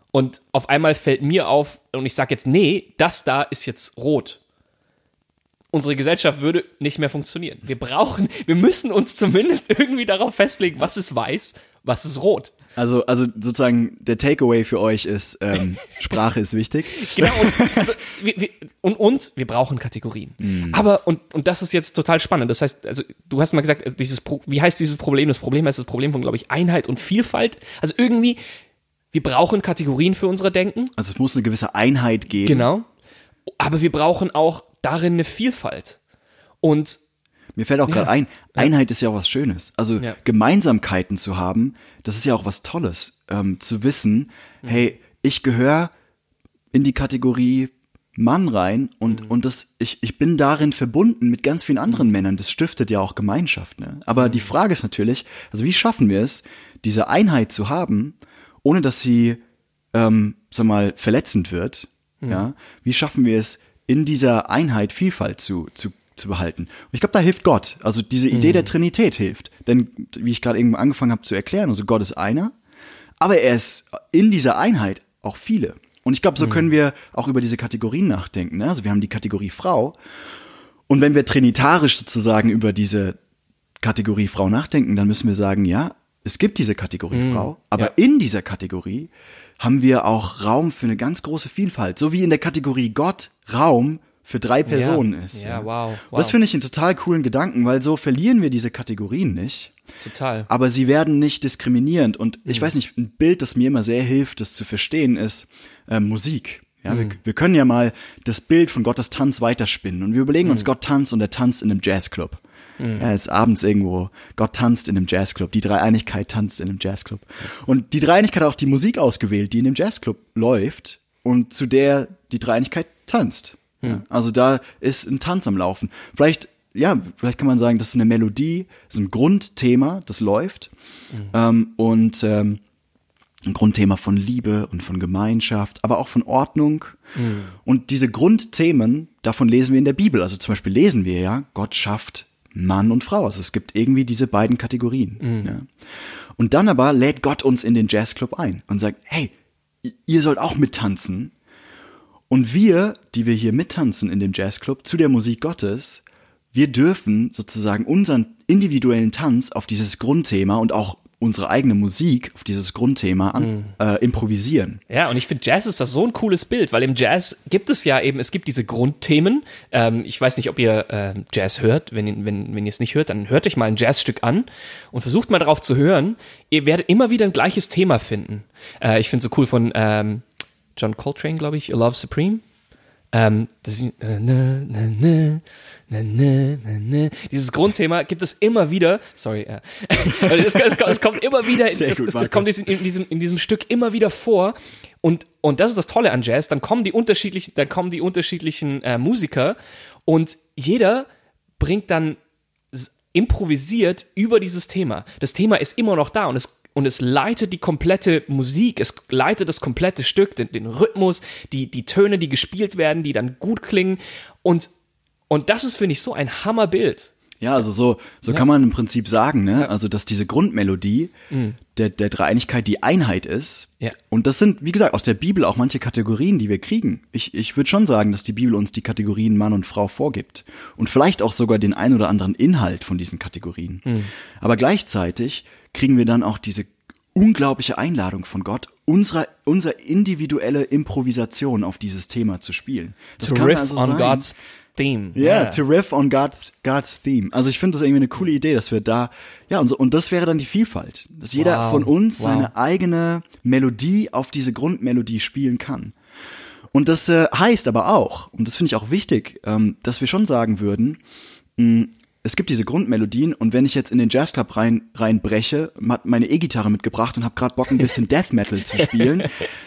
Und auf einmal fällt mir auf, und ich sage jetzt, nee, das da ist jetzt rot. Unsere Gesellschaft würde nicht mehr funktionieren. Wir brauchen, wir müssen uns zumindest irgendwie darauf festlegen, was ist weiß, was ist rot. Also, also sozusagen der Takeaway für euch ist, ähm, Sprache ist wichtig. Genau, und, also, wir, wir, und, und wir brauchen Kategorien. Mm. Aber, und, und das ist jetzt total spannend. Das heißt, also du hast mal gesagt, dieses Pro, wie heißt dieses Problem? Das Problem heißt das Problem von, glaube ich, Einheit und Vielfalt. Also irgendwie, wir brauchen Kategorien für unser Denken. Also es muss eine gewisse Einheit geben. Genau, aber wir brauchen auch darin eine Vielfalt. Und mir fällt auch ja, gerade ein, Einheit ja. ist ja auch was Schönes. Also ja. Gemeinsamkeiten zu haben, das ist ja auch was Tolles. Ähm, zu wissen, mhm. hey, ich gehöre in die Kategorie Mann rein und, mhm. und das, ich, ich bin darin verbunden mit ganz vielen anderen mhm. Männern. Das stiftet ja auch Gemeinschaft. Ne? Aber mhm. die Frage ist natürlich, also wie schaffen wir es, diese Einheit zu haben, ohne dass sie, ähm, sag mal, verletzend wird? Mhm. Ja? Wie schaffen wir es, in dieser Einheit Vielfalt zu, zu, zu behalten? Und ich glaube, da hilft Gott. Also diese Idee mhm. der Trinität hilft. Denn, wie ich gerade eben angefangen habe zu erklären, also Gott ist einer, aber er ist in dieser Einheit auch viele. Und ich glaube, so mhm. können wir auch über diese Kategorien nachdenken. Ne? Also wir haben die Kategorie Frau. Und wenn wir trinitarisch sozusagen über diese Kategorie Frau nachdenken, dann müssen wir sagen, ja, es gibt diese Kategorie mhm. Frau, aber ja. in dieser Kategorie haben wir auch Raum für eine ganz große Vielfalt. So wie in der Kategorie Gott Raum für drei Personen ja. ist. Ja, ja. Wow, wow. Das finde ich einen total coolen Gedanken, weil so verlieren wir diese Kategorien nicht. Total. Aber sie werden nicht diskriminierend. Und ich mhm. weiß nicht, ein Bild, das mir immer sehr hilft, das zu verstehen, ist äh, Musik. Ja, mhm. wir, wir können ja mal das Bild von Gottes Tanz weiterspinnen. Und wir überlegen mhm. uns, Gott tanzt und er tanzt in einem Jazzclub. Mhm. Er ist abends irgendwo. Gott tanzt in einem Jazzclub. Die Dreieinigkeit tanzt in einem Jazzclub. Und die Dreieinigkeit hat auch die Musik ausgewählt, die in dem Jazzclub läuft und zu der die Dreieinigkeit tanzt. Mhm. Ja, also da ist ein Tanz am Laufen. Vielleicht, ja, vielleicht kann man sagen, das ist eine Melodie, das ist ein Grundthema, das läuft. Mhm. Ähm, und ähm, ein Grundthema von Liebe und von Gemeinschaft, aber auch von Ordnung. Mhm. Und diese Grundthemen, davon lesen wir in der Bibel. Also zum Beispiel lesen wir ja, Gott schafft Mann und Frau. Also es gibt irgendwie diese beiden Kategorien. Mhm. Ja. Und dann aber lädt Gott uns in den Jazzclub ein und sagt, hey, ihr sollt auch mittanzen. Und wir, die wir hier mittanzen in dem Jazzclub zu der Musik Gottes, wir dürfen sozusagen unseren individuellen Tanz auf dieses Grundthema und auch unsere eigene Musik auf dieses Grundthema an, mm. äh, improvisieren. Ja, und ich finde, Jazz ist das so ein cooles Bild, weil im Jazz gibt es ja eben, es gibt diese Grundthemen. Ähm, ich weiß nicht, ob ihr äh, Jazz hört. Wenn, wenn, wenn ihr es nicht hört, dann hört euch mal ein Jazzstück an und versucht mal darauf zu hören. Ihr werdet immer wieder ein gleiches Thema finden. Äh, ich finde es so cool von ähm, John Coltrane, glaube ich, A Love Supreme. Ähm, das ist, na, na, na, na, na, na. Dieses Grundthema gibt es immer wieder, sorry, äh, es, es, es kommt immer wieder, in, es, gut, es, es kommt in diesem, in diesem Stück immer wieder vor und, und das ist das Tolle an Jazz, dann kommen die unterschiedlichen, dann kommen die unterschiedlichen äh, Musiker und jeder bringt dann improvisiert über dieses Thema. Das Thema ist immer noch da und es Und es leitet die komplette Musik, es leitet das komplette Stück, den, den Rhythmus, die, die Töne, die gespielt werden, die dann gut klingen. Und, und das ist, finde ich, so ein Hammerbild. Ja, also so, so ja. kann man im Prinzip sagen, ne? Ja. Also, dass diese Grundmelodie mhm. der, der Dreieinigkeit die Einheit ist. Ja. Und das sind, wie gesagt, aus der Bibel auch manche Kategorien, die wir kriegen. Ich, ich würde schon sagen, dass die Bibel uns die Kategorien Mann und Frau vorgibt. Und vielleicht auch sogar den ein oder anderen Inhalt von diesen Kategorien. Mhm. Aber gleichzeitig kriegen wir dann auch diese unglaubliche Einladung von Gott, unsere, unsere individuelle Improvisation auf dieses Thema zu spielen. Das to kann riff also on sein. God's theme. Ja, yeah, yeah. to riff on God's, God's theme. Also ich finde das irgendwie eine coole Idee, dass wir da, ja, und, so, und das wäre dann die Vielfalt. Dass jeder wow. von uns wow. seine eigene Melodie auf diese Grundmelodie spielen kann. Und das äh, heißt aber auch, und das finde ich auch wichtig, ähm, dass wir schon sagen würden, mh, es gibt diese Grundmelodien und wenn ich jetzt in den Jazzclub rein, reinbreche, hat meine E-Gitarre mitgebracht und habe gerade Bock, ein bisschen Death Metal zu spielen,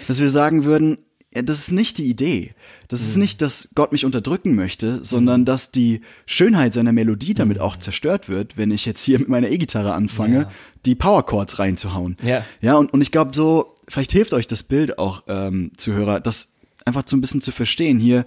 dass wir sagen würden, ja, das ist nicht die Idee. Das mhm. ist nicht, dass Gott mich unterdrücken möchte, sondern mhm. dass die Schönheit seiner Melodie damit mhm. auch zerstört wird, wenn ich jetzt hier mit meiner E-Gitarre anfange, ja. die Power Chords reinzuhauen. Ja, ja und, und ich glaube so, vielleicht hilft euch das Bild auch, ähm, Zuhörer, das einfach so ein bisschen zu verstehen hier,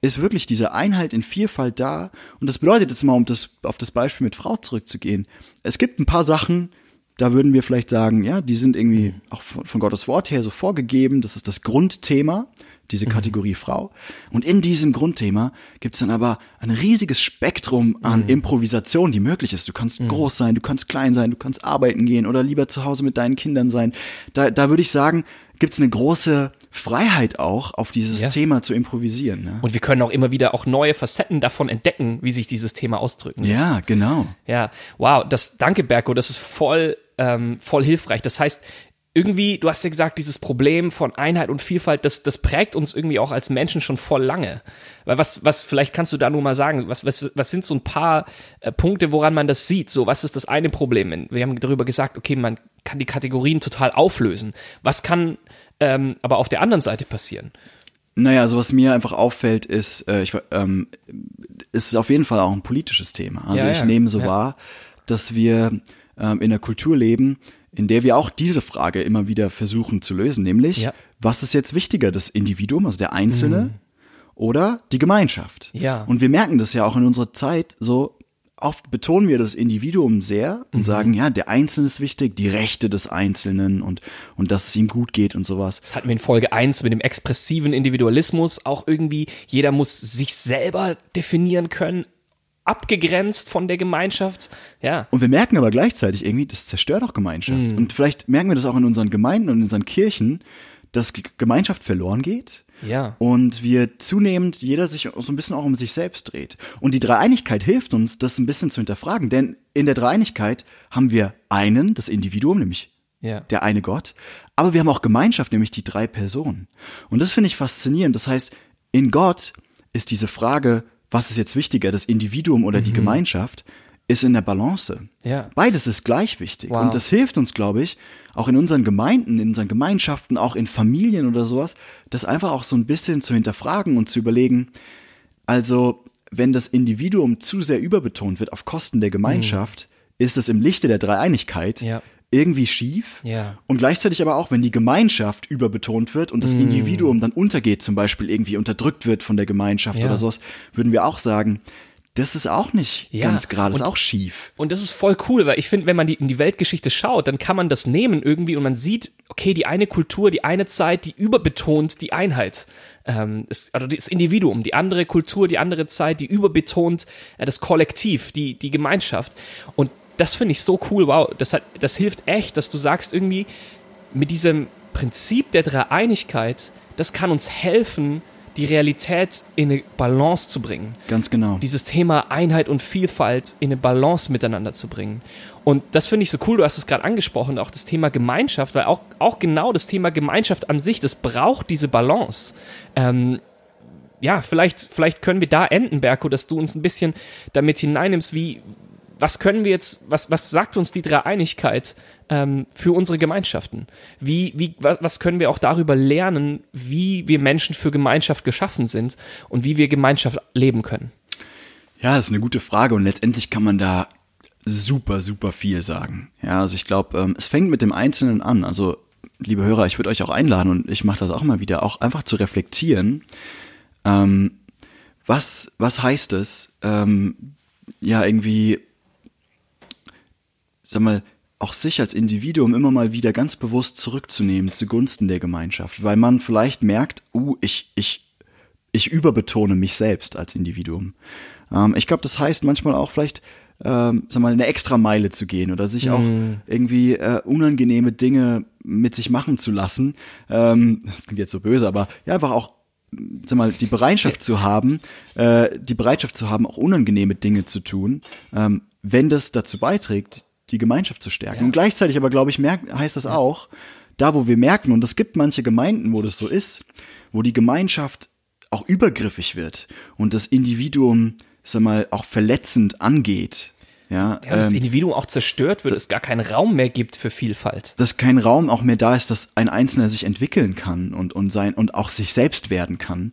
ist wirklich diese Einheit in Vielfalt da. Und das bedeutet jetzt mal, um das, auf das Beispiel mit Frau zurückzugehen, es gibt ein paar Sachen, da würden wir vielleicht sagen, ja, die sind irgendwie mhm. auch von, von Gottes Wort her so vorgegeben. Das ist das Grundthema, diese Kategorie mhm. Frau. Und in diesem Grundthema gibt es dann aber ein riesiges Spektrum an mhm. Improvisation, die möglich ist. Du kannst mhm. groß sein, du kannst klein sein, du kannst arbeiten gehen oder lieber zu Hause mit deinen Kindern sein. Da, da würde ich sagen, gibt es eine große Freiheit auch, auf dieses ja. Thema zu improvisieren. Ne? Und wir können auch immer wieder auch neue Facetten davon entdecken, wie sich dieses Thema ausdrücken lässt. Ja, genau. Ja, wow, das, danke Berko, das ist voll, ähm, voll hilfreich. Das heißt, irgendwie, du hast ja gesagt, dieses Problem von Einheit und Vielfalt, das, das prägt uns irgendwie auch als Menschen schon voll lange. Weil was, was, vielleicht kannst du da nur mal sagen, was, was, was sind so ein paar äh, Punkte, woran man das sieht? So, was ist das eine Problem? Wir haben darüber gesagt, okay, man kann die Kategorien total auflösen. Was kann Ähm, aber auf der anderen Seite passieren? Naja, also was mir einfach auffällt, ist, äh, ich, ähm, ist auf jeden Fall auch ein politisches Thema. Also ja, ich ja, nehme so ja. wahr, dass wir ähm, in einer Kultur leben, in der wir auch diese Frage immer wieder versuchen zu lösen, nämlich, ja. was ist jetzt wichtiger, das Individuum, also der Einzelne, mhm. oder die Gemeinschaft. Ja. Und wir merken das ja auch in unserer Zeit so. Oft betonen wir das Individuum sehr und mhm. sagen, ja, der Einzelne ist wichtig, die Rechte des Einzelnen und, und dass es ihm gut geht und sowas. Das hatten wir in Folge eins mit dem expressiven Individualismus auch irgendwie. Jeder muss sich selber definieren können, abgegrenzt von der Gemeinschaft. Ja. Und wir merken aber gleichzeitig irgendwie, das zerstört auch Gemeinschaft. Mhm. Und vielleicht merken wir das auch in unseren Gemeinden und in unseren Kirchen, dass Gemeinschaft verloren geht. Ja. Und wir zunehmend, jeder sich so ein bisschen auch um sich selbst dreht. Und die Dreieinigkeit hilft uns, das ein bisschen zu hinterfragen. Denn in der Dreieinigkeit haben wir einen, das Individuum, nämlich ja. der eine Gott. Aber wir haben auch Gemeinschaft, nämlich die drei Personen. Und das finde ich faszinierend. Das heißt, in Gott ist diese Frage, was ist jetzt wichtiger, das Individuum oder mhm. die Gemeinschaft, ist in der Balance. Ja. Beides ist gleich wichtig. Wow. Und das hilft uns, glaube ich, auch in unseren Gemeinden, in unseren Gemeinschaften, auch in Familien oder sowas, das einfach auch so ein bisschen zu hinterfragen und zu überlegen, also wenn das Individuum zu sehr überbetont wird auf Kosten der Gemeinschaft, mhm. ist das im Lichte der Dreieinigkeit ja. irgendwie schief. Ja. Und gleichzeitig aber auch, wenn die Gemeinschaft überbetont wird und das mhm. Individuum dann untergeht, zum Beispiel irgendwie unterdrückt wird von der Gemeinschaft ja. oder sowas, würden wir auch sagen, das ist auch nicht ja, ganz gerade, das ist auch schief. Und das ist voll cool, weil ich finde, wenn man die, in die Weltgeschichte schaut, dann kann man das nehmen irgendwie und man sieht, okay, die eine Kultur, die eine Zeit, die überbetont die Einheit. Ähm, das, also das Individuum, die andere Kultur, die andere Zeit, die überbetont äh, das Kollektiv, die, die Gemeinschaft. Und das finde ich so cool, wow, das, hat, das hilft echt, dass du sagst irgendwie, mit diesem Prinzip der Dreieinigkeit, das kann uns helfen, die Realität in eine Balance zu bringen. Ganz genau. Dieses Thema Einheit und Vielfalt in eine Balance miteinander zu bringen. Und das finde ich so cool, du hast es gerade angesprochen, auch das Thema Gemeinschaft, weil auch, auch genau das Thema Gemeinschaft an sich, das braucht diese Balance. Ähm, ja, vielleicht, vielleicht können wir da enden, Berko, dass du uns ein bisschen damit hineinnimmst, wie, was können wir jetzt, was, was sagt uns die Dreieinigkeit ähm, für unsere Gemeinschaften? Wie, wie, was, was können wir auch darüber lernen, wie wir Menschen für Gemeinschaft geschaffen sind und wie wir Gemeinschaft leben können? Ja, das ist eine gute Frage und letztendlich kann man da super, super viel sagen. Ja, also ich glaube, ähm, es fängt mit dem Einzelnen an. Also, liebe Hörer, ich würde euch auch einladen und ich mache das auch mal wieder, auch einfach zu reflektieren. Ähm, was, was heißt es? Ähm, ja, irgendwie... sag mal, auch sich als Individuum immer mal wieder ganz bewusst zurückzunehmen zugunsten der Gemeinschaft, weil man vielleicht merkt, uh, ich, ich, ich überbetone mich selbst als Individuum. Ähm, ich glaube, das heißt manchmal auch vielleicht, ähm, sag mal, eine extra Meile zu gehen oder sich auch mm. irgendwie äh, unangenehme Dinge mit sich machen zu lassen. Ähm, das klingt jetzt so böse, aber ja, einfach auch, sag mal, die Bereitschaft zu haben, äh, die Bereitschaft zu haben, auch unangenehme Dinge zu tun, ähm, wenn das dazu beiträgt, die Gemeinschaft zu stärken. Ja. Und gleichzeitig aber, glaube ich, merkt, heißt das ja. auch, da wo wir merken, und es gibt manche Gemeinden, wo das so ist, wo die Gemeinschaft auch übergriffig wird und das Individuum, sag mal, auch verletzend angeht. Ja, ja, ähm, das Individuum auch zerstört wird, dass es gar keinen Raum mehr gibt für Vielfalt. Dass kein Raum auch mehr da ist, dass ein Einzelner sich entwickeln kann und, und, sein, und auch sich selbst werden kann.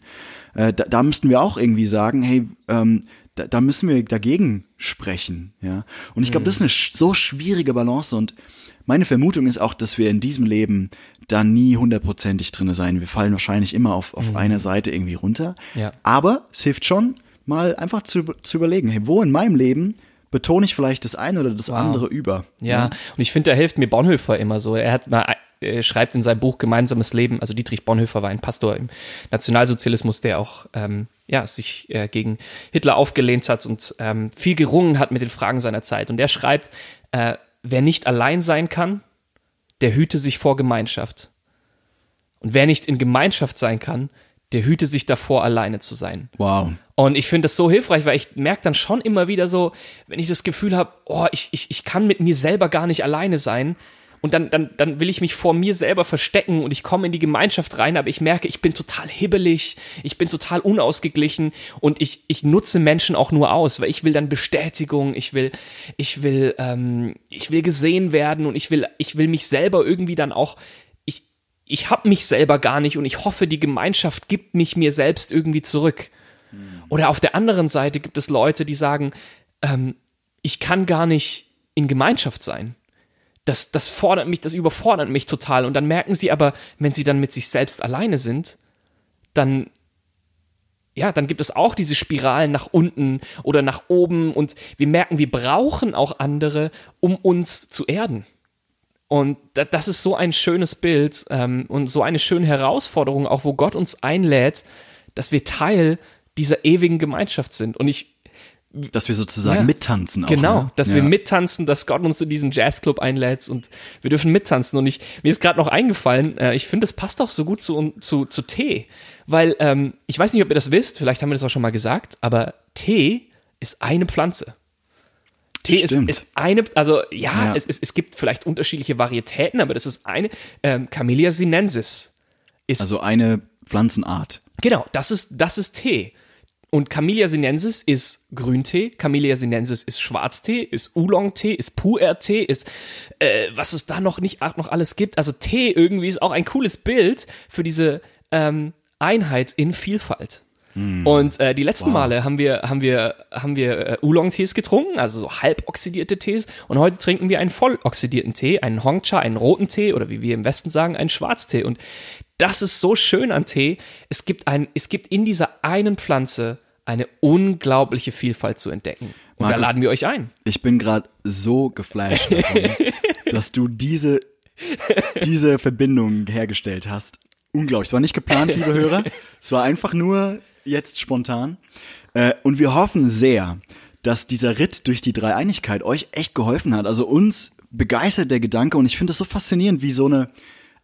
Äh, da, da müssten wir auch irgendwie sagen, hey, ähm, da müssen wir dagegen sprechen, ja. Und ich glaube, das ist eine so schwierige Balance und meine Vermutung ist auch, dass wir in diesem Leben da nie hundertprozentig drin sein. Wir fallen wahrscheinlich immer auf, auf mhm. einer Seite irgendwie runter. Ja. Aber es hilft schon, mal einfach zu, zu überlegen, hey, wo in meinem Leben betone ich vielleicht das eine oder das wow. andere über? Ja, ja. Und ich finde, da hilft mir Bonhoeffer immer so. Er hat mal Er schreibt in seinem Buch Gemeinsames Leben, also Dietrich Bonhoeffer war ein Pastor im Nationalsozialismus, der auch ähm, ja, sich äh, gegen Hitler aufgelehnt hat und ähm, viel gerungen hat mit den Fragen seiner Zeit. Und er schreibt, äh, wer nicht allein sein kann, der hüte sich vor Gemeinschaft. Und wer nicht in Gemeinschaft sein kann, der hüte sich davor, alleine zu sein. Wow. Und ich finde das so hilfreich, weil ich merke dann schon immer wieder so, wenn ich das Gefühl habe, oh, ich, ich, ich kann mit mir selber gar nicht alleine sein, und dann, dann, dann will ich mich vor mir selber verstecken und ich komme in die Gemeinschaft rein, aber ich merke, ich bin total hibbelig, ich bin total unausgeglichen und ich, ich nutze Menschen auch nur aus, weil ich will dann Bestätigung, ich will, ich will, ähm, ich will gesehen werden und ich will, ich will mich selber irgendwie dann auch, ich, ich hab mich selber gar nicht und ich hoffe, die Gemeinschaft gibt mich mir selbst irgendwie zurück. Mhm. Oder auf der anderen Seite gibt es Leute, die sagen, ähm, ich kann gar nicht in Gemeinschaft sein. Das, das fordert mich, das überfordert mich total. Und dann merken sie aber, wenn sie dann mit sich selbst alleine sind, dann, ja, dann gibt es auch diese Spiralen nach unten oder nach oben und wir merken, wir brauchen auch andere, um uns zu erden. Und das ist so ein schönes Bild ähm, und so eine schöne Herausforderung, auch wo Gott uns einlädt, dass wir Teil dieser ewigen Gemeinschaft sind. Und ich Dass wir sozusagen ja, mittanzen. Auch, genau, ne? dass ja. wir mittanzen, dass Gott uns in diesen Jazzclub einlädt und wir dürfen mittanzen. Und ich, mir ist gerade noch eingefallen, äh, ich finde, das passt auch so gut zu, zu, zu Tee, weil ähm, ich weiß nicht, ob ihr das wisst, vielleicht haben wir das auch schon mal gesagt, aber Tee ist eine Pflanze. Tee ist, ist eine, also ja, ja. Es, es, es gibt vielleicht unterschiedliche Varietäten, aber das ist eine, ähm, Camellia sinensis. Ist, also eine Pflanzenart. Genau, das ist, das ist Tee. Und Camellia sinensis ist Grüntee, Camellia sinensis ist Schwarztee, ist Oolong-Tee, ist Pu'er-Tee, ist äh, was es da noch nicht noch alles gibt. Also Tee irgendwie ist auch ein cooles Bild für diese ähm, Einheit in Vielfalt. Mm. Und äh, die letzten wow. Male haben wir haben wir haben wir äh, Oolong-Tees getrunken, also so halb oxidierte Tees. Und heute trinken wir einen voll oxidierten Tee, einen Hongcha, einen roten Tee oder wie wir im Westen sagen, einen Schwarztee. Und das ist so schön an Tee. Es gibt, ein, es gibt in dieser einen Pflanze eine unglaubliche Vielfalt zu entdecken. Und Markus, da laden wir euch ein. Ich bin gerade so geflasht davon, dass du diese, diese Verbindung hergestellt hast. Unglaublich. Es war nicht geplant, liebe Hörer. Es war einfach nur jetzt spontan. Und wir hoffen sehr, dass dieser Ritt durch die Dreieinigkeit euch echt geholfen hat. Also uns begeistert der Gedanke und ich finde das so faszinierend, wie so eine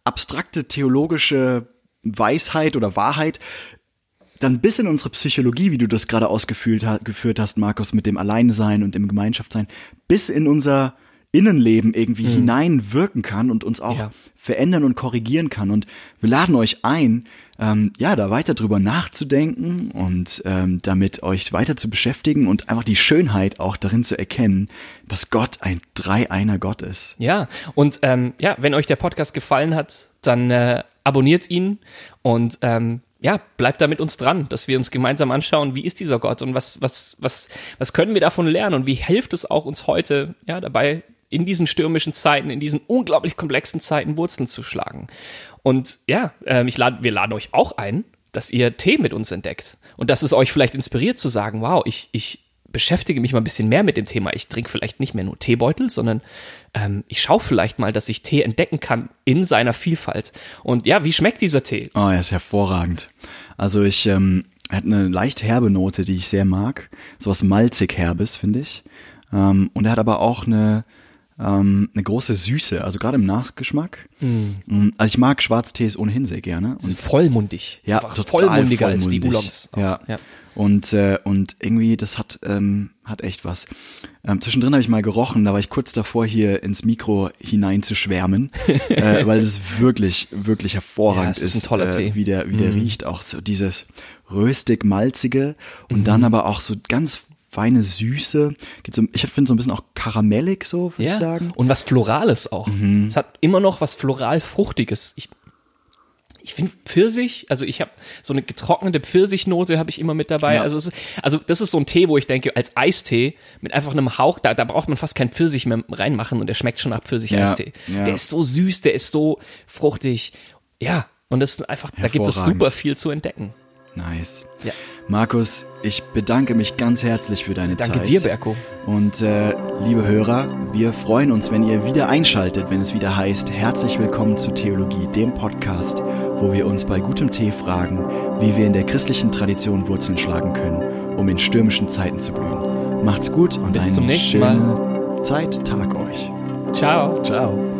abstrakte theologische Weisheit oder Wahrheit dann bis in unsere Psychologie, wie du das gerade ausgeführt hast, Markus, mit dem Alleinsein und dem Gemeinschaftssein, bis in unser Innenleben irgendwie mhm. hineinwirken kann und uns auch ja. verändern und korrigieren kann. Und wir laden euch ein, ähm, ja, da weiter drüber nachzudenken und ähm, damit euch weiter zu beschäftigen und einfach die Schönheit auch darin zu erkennen, dass Gott ein dreieiner Gott ist. Ja, und ähm, ja, wenn euch der Podcast gefallen hat, dann äh, abonniert ihn und ähm, ja, bleibt da mit uns dran, dass wir uns gemeinsam anschauen, wie ist dieser Gott und was, was, was, was können wir davon lernen und wie hilft es auch uns heute, ja, dabei in diesen stürmischen Zeiten, in diesen unglaublich komplexen Zeiten Wurzeln zu schlagen. Und ja, ich lad, wir laden euch auch ein, dass ihr Tee mit uns entdeckt und dass es euch vielleicht inspiriert zu sagen, wow, ich, ich beschäftige mich mal ein bisschen mehr mit dem Thema. Ich trinke vielleicht nicht mehr nur Teebeutel, sondern ähm, ich schaue vielleicht mal, dass ich Tee entdecken kann in seiner Vielfalt. Und ja, wie schmeckt dieser Tee? Oh, er ist hervorragend. Also ich, ähm, er hat eine leicht herbe Note, die ich sehr mag. So was malzig herbes, finde ich. Ähm, und er hat aber auch eine Ähm, eine große Süße, also gerade im Nachgeschmack. Mm. Also ich mag Schwarztees ohnehin sehr gerne. Und vollmundig. Ja, total vollmundiger vollmundig. als die Oolongs. Ja. ja. Und, äh, und irgendwie, das hat, ähm, hat echt was. Ähm, zwischendrin habe ich mal gerochen, da war ich kurz davor, hier ins Mikro hineinzuschwärmen, äh, weil es wirklich, wirklich hervorragend ja, ist, ist ein toller äh, Tee. wie der, wie mm. der riecht. Auch so dieses röstig-malzige und mm. dann aber auch so ganz feine Süße, ich finde so ein bisschen auch karamellig, so würde ja. ich sagen. Und was Florales auch. Mhm. Es hat immer noch was Floral-Fruchtiges. Ich, ich finde Pfirsich, also ich habe so eine getrocknete Pfirsichnote habe ich immer mit dabei. Ja. Also, es ist, also das ist so ein Tee, wo ich denke, als Eistee mit einfach einem Hauch, da, da braucht man fast keinen Pfirsich mehr reinmachen und der schmeckt schon nach Pfirsich-Eistee. Ja. Ja. Der ist so süß, der ist so fruchtig. Ja, und das ist einfach, da gibt es super viel zu entdecken. Nice. Ja. Markus, ich bedanke mich ganz herzlich für deine Danke Zeit. Danke dir, Berko. Und äh, liebe Hörer, wir freuen uns, wenn ihr wieder einschaltet, wenn es wieder heißt, herzlich willkommen zu Theologie, dem Podcast, wo wir uns bei gutem Tee fragen, wie wir in der christlichen Tradition Wurzeln schlagen können, um in stürmischen Zeiten zu blühen. Macht's gut und bis eine zum nächsten schöne Mal. Zeit, Tag euch. Ciao. Ciao.